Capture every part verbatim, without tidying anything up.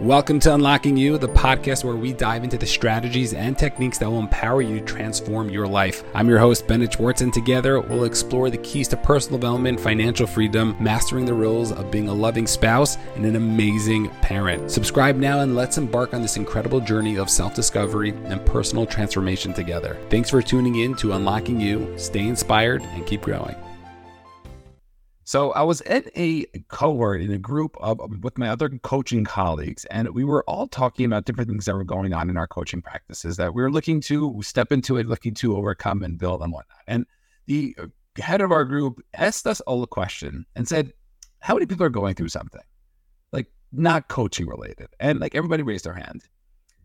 Welcome to Unlocking You, the podcast where we dive into the strategies and techniques that will empower you to transform your life. I'm your host, Bennett Schwartz, and together we'll explore the keys to personal development, financial freedom, mastering the roles of being a loving spouse, and an amazing parent. Subscribe now and let's embark on this incredible journey of self-discovery and personal transformation together. Thanks for tuning in to Unlocking You. Stay inspired and keep growing. So I was at a cohort in a group of, with my other coaching colleagues, and we were all talking about different things that were going on in our coaching practices that we were looking to step into it, looking to overcome and build and whatnot. And the head of our group asked us all a question and said, how many people are going through something like not coaching related? And like everybody raised their hand.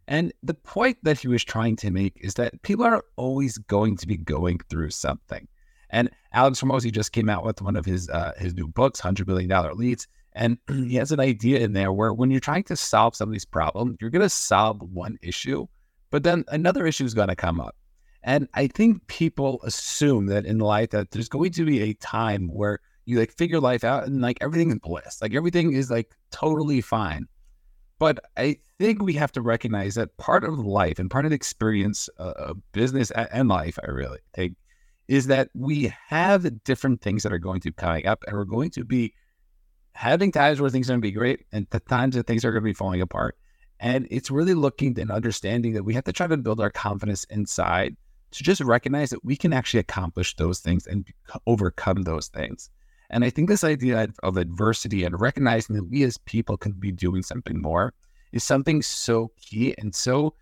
And the point that he was trying to make is that people are always going to be going through something. And Alex Hormozi just came out with one of his uh, his new books, one hundred million dollars Leads. And he has an idea in there where when you're trying to solve somebody's problem, you're going to solve one issue, but then another issue is going to come up. And I think people assume that in life that there's going to be a time where you like figure life out and like everything is bliss. Like everything is like totally fine. But I think we have to recognize that part of life and part of the experience uh, of business and life, I really think, is that we have different things that are going to be coming up, and we're going to be having times where things are going to be great and the times that things are going to be falling apart. And it's really looking and understanding that we have to try to build our confidence inside to just recognize that we can actually accomplish those things and overcome those things. And I think this idea of adversity and recognizing that we as people can be doing something more is something so key and so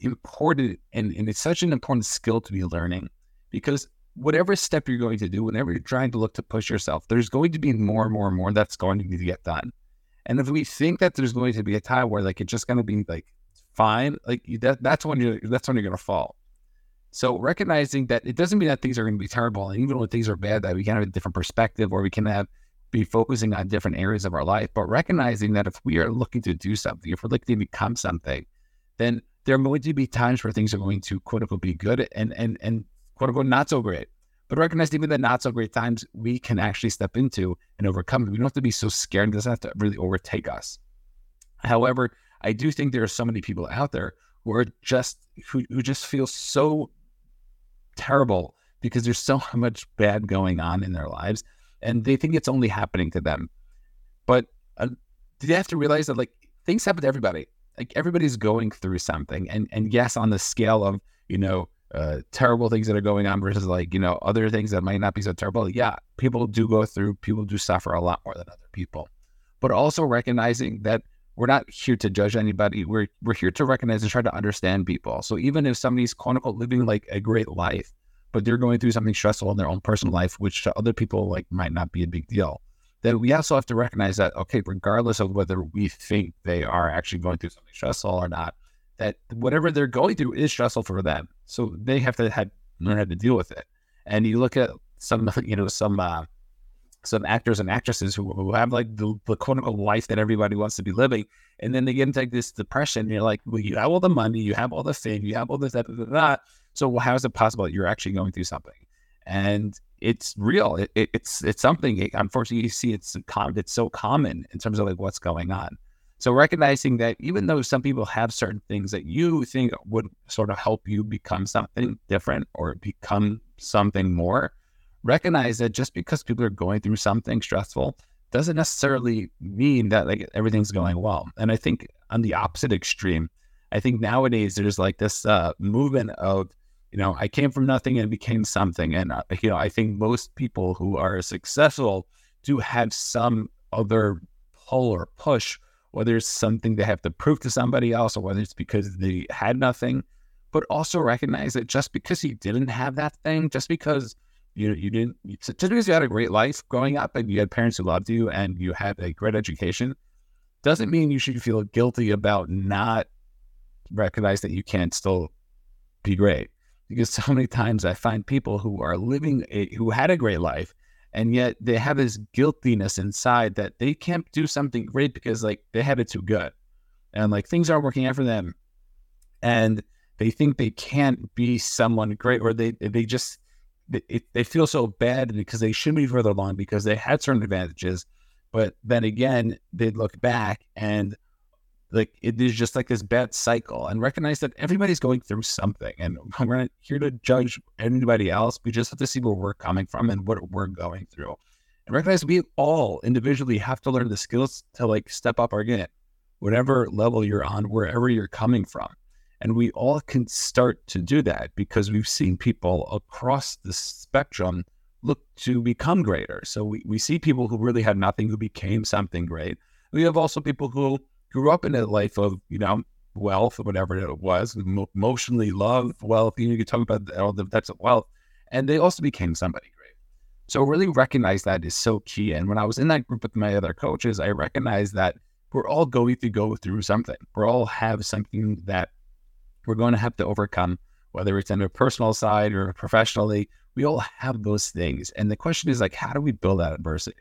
important. And, and it's such an important skill to be learning, because whatever step you're going to do, whenever you're trying to look to push yourself, there's going to be more and more and more that's going to need to get done. And if we think that there's going to be a time where like it's just going to be like fine, like that, that's when you're that's when you're going to fall. So recognizing that it doesn't mean that things are going to be terrible, and even when things are bad, that we can have a different perspective, or we can have be focusing on different areas of our life. But recognizing that if we are looking to do something, if we're looking to become something, then there are going to be times where things are going to quote unquote be good and and and. quote unquote, not so great, but recognize even the not so great times we can actually step into and overcome. We don't have to be so scared. It doesn't have to really overtake us. However, I do think there are so many people out there who are just, who, who just feel so terrible because there's so much bad going on in their lives and they think it's only happening to them. But uh, they have to realize that like things happen to everybody. Like everybody's going through something. And, and yes, on the scale of, you know, Uh, terrible things that are going on versus like, you know, other things that might not be so terrible. Yeah, people do go through, people do suffer a lot more than other people. But also recognizing that we're not here to judge anybody. We're we're here to recognize and try to understand people. So even if somebody's quote unquote living like a great life, but they're going through something stressful in their own personal life, which to other people like might not be a big deal, then we also have to recognize that, okay, regardless of whether we think they are actually going through something stressful or not, that whatever they're going through is stressful for them. So they have to have, learn how to deal with it. And you look at some, you know, some uh, some actors and actresses who, who have like the, the quote unquote life that everybody wants to be living. And then they get into like this depression. And you're like, well, you have all the money, you have all the fame, you have all this, that, that, that. So how is it possible that you're actually going through something? And it's real. It, it, it's it's something. Unfortunately, you see it's it's so common in terms of like what's going on. So recognizing that even though some people have certain things that you think would sort of help you become something different or become something more, recognize that just because people are going through something stressful doesn't necessarily mean that like everything's going well. And I think on the opposite extreme, I think nowadays there's like this uh, movement of, you know, I came from nothing and became something. And, uh, you know, I think most people who are successful do have some other pull or push, whether it's something they have to prove to somebody else or whether it's because they had nothing. But also recognize that just because you didn't have that thing, just because you you didn't, just because you had a great life growing up and you had parents who loved you and you had a great education, doesn't mean you should feel guilty about not recognize that you can't still be great. Because so many times I find people who are living, a, who had a great life, and yet they have this guiltiness inside that they can't do something great because like they had it too good and like things aren't working out for them. And they think they can't be someone great, or they, they just, they, they feel so bad because they shouldn't be further along because they had certain advantages. But then again, they look back and Like, it is just like this bad cycle, and recognize that everybody's going through something, and we're not here to judge anybody else. We just have to see where we're coming from and what we're going through, and recognize we all individually have to learn the skills to like step up our game, whatever level you're on, wherever you're coming from. And we all can start to do that because we've seen people across the spectrum look to become greater. So we, we see people who really had nothing, who became something great. We have also people who grew up in a life of, you know, wealth or whatever it was, emotionally love, wealth, you know, you could talk about all the types of wealth, and they also became somebody great. So really recognize that is so key. And when I was in that group with my other coaches, I recognized that we're all going to go through something. We all have something that we're going to have to overcome, whether it's on a personal side or professionally. We all have those things. And the question is, like, how do we build that adversity?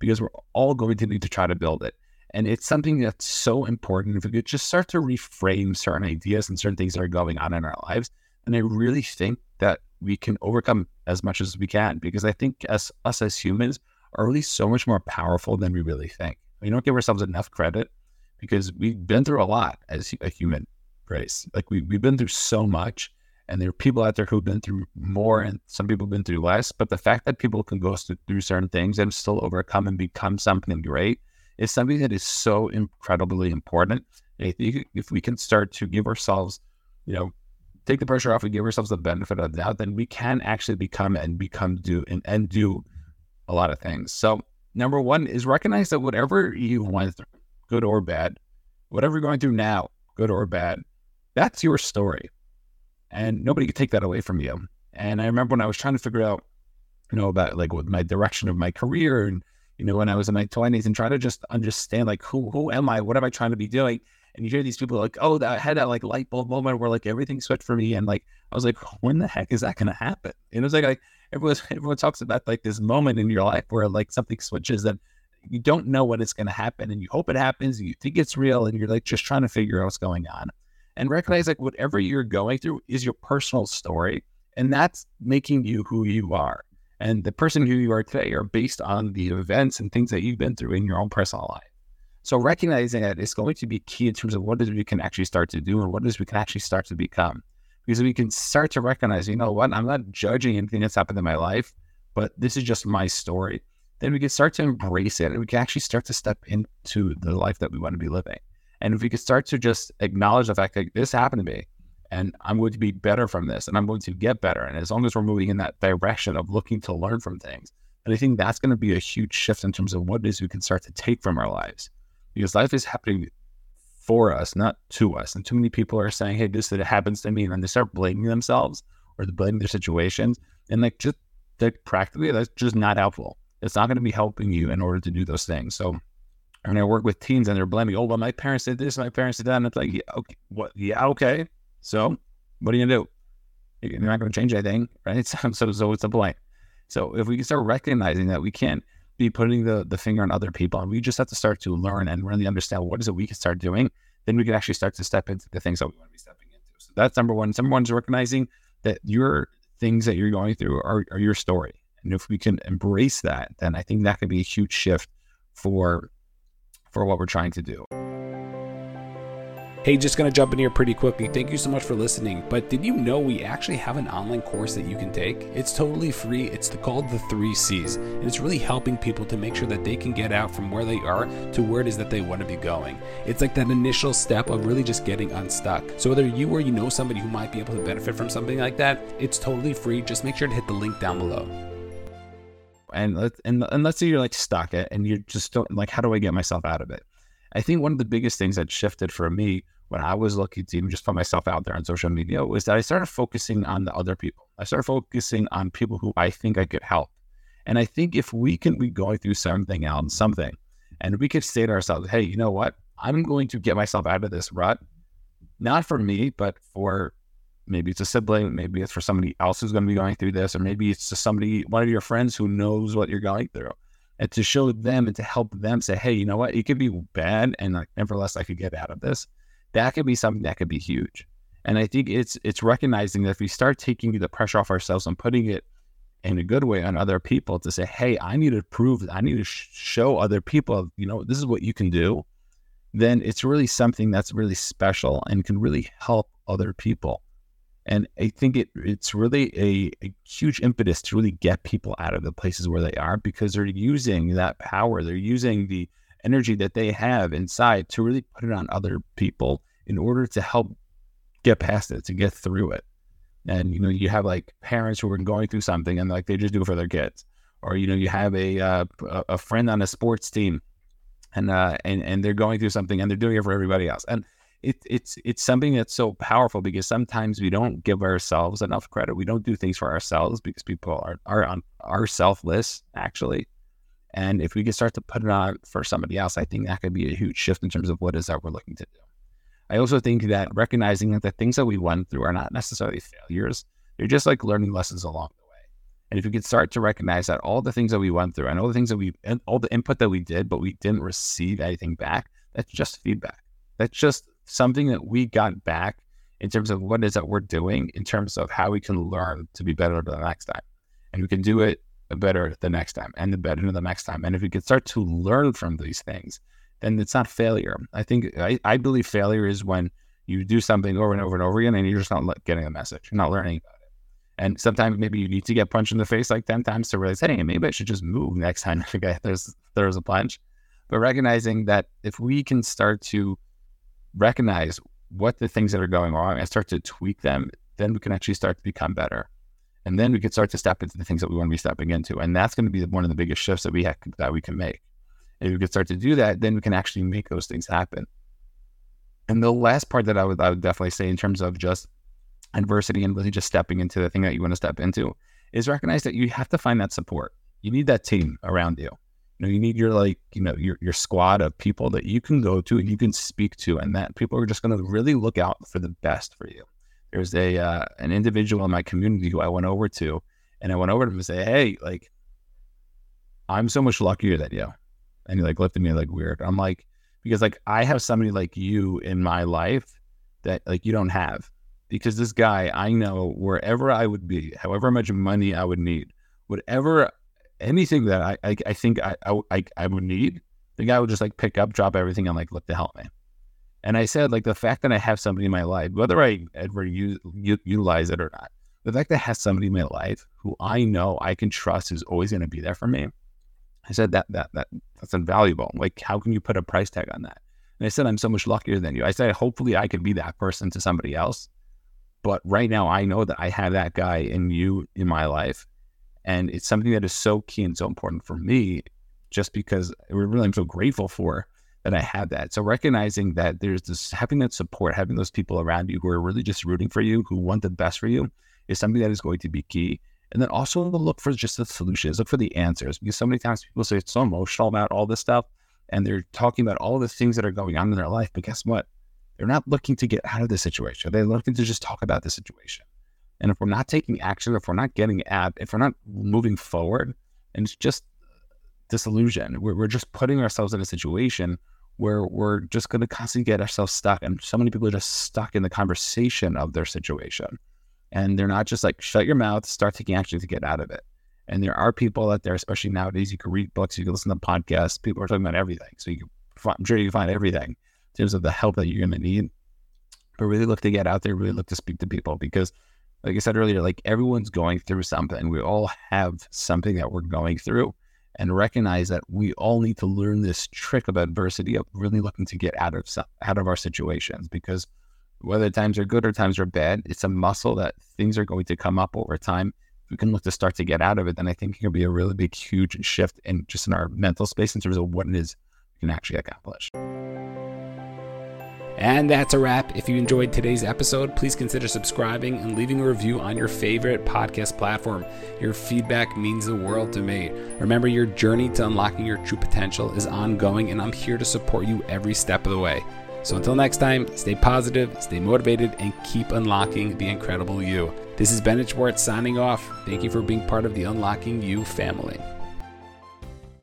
Because we're all going to need to try to build it. And it's something that's so important. If we could just start to reframe certain ideas and certain things that are going on in our lives, and I really think that we can overcome as much as we can, because I think as us as humans are really so much more powerful than we really think. We don't give ourselves enough credit because we've been through a lot as a human race. Like we, we've been through so much, and there are people out there who've been through more, and some people have been through less. But the fact that people can go through certain things and still overcome and become something great is something that is so incredibly important. And I think if we can start to give ourselves, you know, take the pressure off and give ourselves the benefit of the doubt, then we can actually become and become do and, and do a lot of things. So number one is recognize that whatever you went through, good or bad, whatever you're going through now, good or bad, that's your story. And nobody could take that away from you. And I remember when I was trying to figure out, you know, about like with my direction of my career, and, you know, when I was in my twenties, and try to just understand, like, who who am I? What am I trying to be doing? And you hear these people like, oh, I had that like light bulb moment where like everything switched for me. And like, I was like, when the heck is that going to happen? And it was like, like everyone, everyone talks about like this moment in your life where like something switches and you don't know when it's going to happen, and you hope it happens, and you think it's real, and you're like just trying to figure out what's going on. And recognize like whatever you're going through is your personal story, and that's making you who you are. And the person who you are today are based on the events and things that you've been through in your own personal life. So recognizing that is going to be key in terms of what it is we can actually start to do, and what it is we can actually start to become. Because we can start to recognize, you know what, I'm not judging anything that's happened in my life, but this is just my story. Then we can start to embrace it, and we can actually start to step into the life that we want to be living. And if we could start to just acknowledge the fact that this happened to me, and I'm going to be better from this, and I'm going to get better. And as long as we're moving in that direction of looking to learn from things, and I think that's going to be a huge shift in terms of what it is we can start to take from our lives. Because life is happening for us, not to us. And too many people are saying, hey, this happens to me, and then they start blaming themselves or blaming their situations. And like just like practically, that's just not helpful. It's not going to be helping you in order to do those things. So when I work with teens and they're blaming, oh, well, my parents did this, my parents did that. And it's like, yeah, okay, what? Yeah, okay. So what are you going to do? You're not going to change anything, right? So, so, so what's the point? So if we can start recognizing that we can't be putting the, the finger on other people, and we just have to start to learn and really understand what is it we can start doing, then we can actually start to step into the things that we want to be stepping into. So that's number one. Number one is recognizing that your things that you're going through are, are your story. And if we can embrace that, then I think that could be a huge shift for, for what we're trying to do. Hey, just going to jump in here pretty quickly. Thank you so much for listening. But did you know we actually have an online course that you can take? It's totally free. It's called the three C's. And it's really helping people to make sure that they can get out from where they are to where it is that they want to be going. It's like that initial step of really just getting unstuck. So whether you or you know somebody who might be able to benefit from something like that, it's totally free. Just make sure to hit the link down below. And let's, and, and let's say you're like stuck and you just don't like, how do I get myself out of it? I think one of the biggest things that shifted for me when I was looking to even just put myself out there on social media was that I started focusing on the other people. I started focusing on people who I think I could help. And I think if we can be going through something else, something, and we could say to ourselves, hey, you know what? I'm going to get myself out of this rut, not for me, but for maybe it's a sibling, maybe it's for somebody else who's going to be going through this, or maybe it's just somebody, one of your friends who knows what you're going through. And to show them and to help them say, hey, you know what? It could be bad, and like, nevertheless, I could get out of this. That could be something that could be huge. And I think it's it's recognizing that if we start taking the pressure off ourselves and putting it in a good way on other people to say, hey, I need to prove, I need to sh- show other people, you know, this is what you can do. then it's really something that's really special and can really help other people. And I think it it's really a, a huge impetus to really get people out of the places where they are, because they're using that power. They're using the energy that they have inside to really put it on other people in order to help get past it, to get through it. And, you know, you have like parents who are going through something and like they just do it for their kids. Or, you know, you have a uh, a friend on a sports team and, uh, and and they're going through something and they're doing it for everybody else. And it, it's it's something that's so powerful, because sometimes we don't give ourselves enough credit. We don't do things for ourselves because people are, are, on, are selfless, actually. And if we can start to put it on for somebody else, I think that could be a huge shift in terms of what is that we're looking to do. I also think that recognizing that the things that we went through are not necessarily failures. They're just like learning lessons along the way. And if we could start to recognize that all the things that we went through and all the things that we, and all the input that we did, but we didn't receive anything back, that's just feedback. That's just something that we got back in terms of what is that we're doing, in terms of how we can learn to be better the next time. And we can do it better the next time and the better the next time. And if we could start to learn from these things, then it's not failure. I think, I, I believe failure is when you do something over and over and over again and you're just not getting the message. You're not learning about it. And sometimes maybe you need to get punched in the face like ten times to realize, hey, maybe I should just move next time. Okay, there's, there's a punch. But recognizing that if we can start to recognize what the things that are going wrong and start to tweak them, then we can actually start to become better. And then we can start to step into the things that we want to be stepping into. And that's going to be one of the biggest shifts that we have, that we can make. If we could start to do that, then we can actually make those things happen. And the last part that I would I would definitely say in terms of just adversity and really just stepping into the thing that you want to step into is recognize that you have to find that support. You need that team around you. You know, you need your like, you know, your your squad of people that you can go to and you can speak to, and that people are just going to really look out for the best for you. There's a uh, an individual in my community who I went over to, and I went over to him and say, hey, like, I'm so much luckier than you. And he like looked at me like weird. I'm like, because like I have somebody like you in my life that like you don't have, because this guy, I know wherever I would be, however much money I would need, whatever, anything that I I, I think I, I I would need, the guy would just like pick up, drop everything and like look to help me. And I said, like, the fact that I have somebody in my life, whether I ever use, utilize it or not, the fact that I have somebody in my life who I know I can trust, who's always going to be there for me. I said, that that that that's invaluable. Like, how can you put a price tag on that? And I said, I'm so much luckier than you. I said, hopefully I could be that person to somebody else. But right now I know that I have that guy in you in my life. And it's something that is so key and so important for me, just because really I'm so grateful for that I have that. So recognizing that there's this, having that support, having those people around you who are really just rooting for you, who want the best for you, is something that is going to be key. And then also look for just the solutions, look for the answers, because so many times people say it's so emotional about all this stuff and they're talking about all the things that are going on in their life. But guess what? They're not looking to get out of the situation. They're looking to just talk about the situation. And if we're not taking action, if we're not getting at, if we're not moving forward, and it's just disillusion, we're, we're just putting ourselves in a situation where we're just going to constantly get ourselves stuck. And so many people are just stuck in the conversation of their situation. And they're not just like, shut your mouth, start taking action to get out of it. And there are people out there, especially nowadays, you can read books, you can listen to podcasts, people are talking about everything. So you can, I'm sure you can find everything in terms of the help that you're going to need. But really look to get out there, really look to speak to people, because like I said earlier, like everyone's going through something. We all have something that we're going through, and recognize that we all need to learn this trick of adversity, of really looking to get out of, out of our situations, because whether times are good or times are bad, it's a muscle that things are going to come up over time. If we can look to start to get out of it, then I think it can be a really big, huge shift in just in our mental space in terms of what it is we can actually accomplish. And that's a wrap. If you enjoyed today's episode, please consider subscribing and leaving a review on your favorite podcast platform. Your feedback means the world to me. Remember, your journey to unlocking your true potential is ongoing, and I'm here to support you every step of the way. So until next time, stay positive, stay motivated, and keep unlocking the incredible you. This is Bennett Schwartz signing off. Thank you for being part of the Unlocking You family.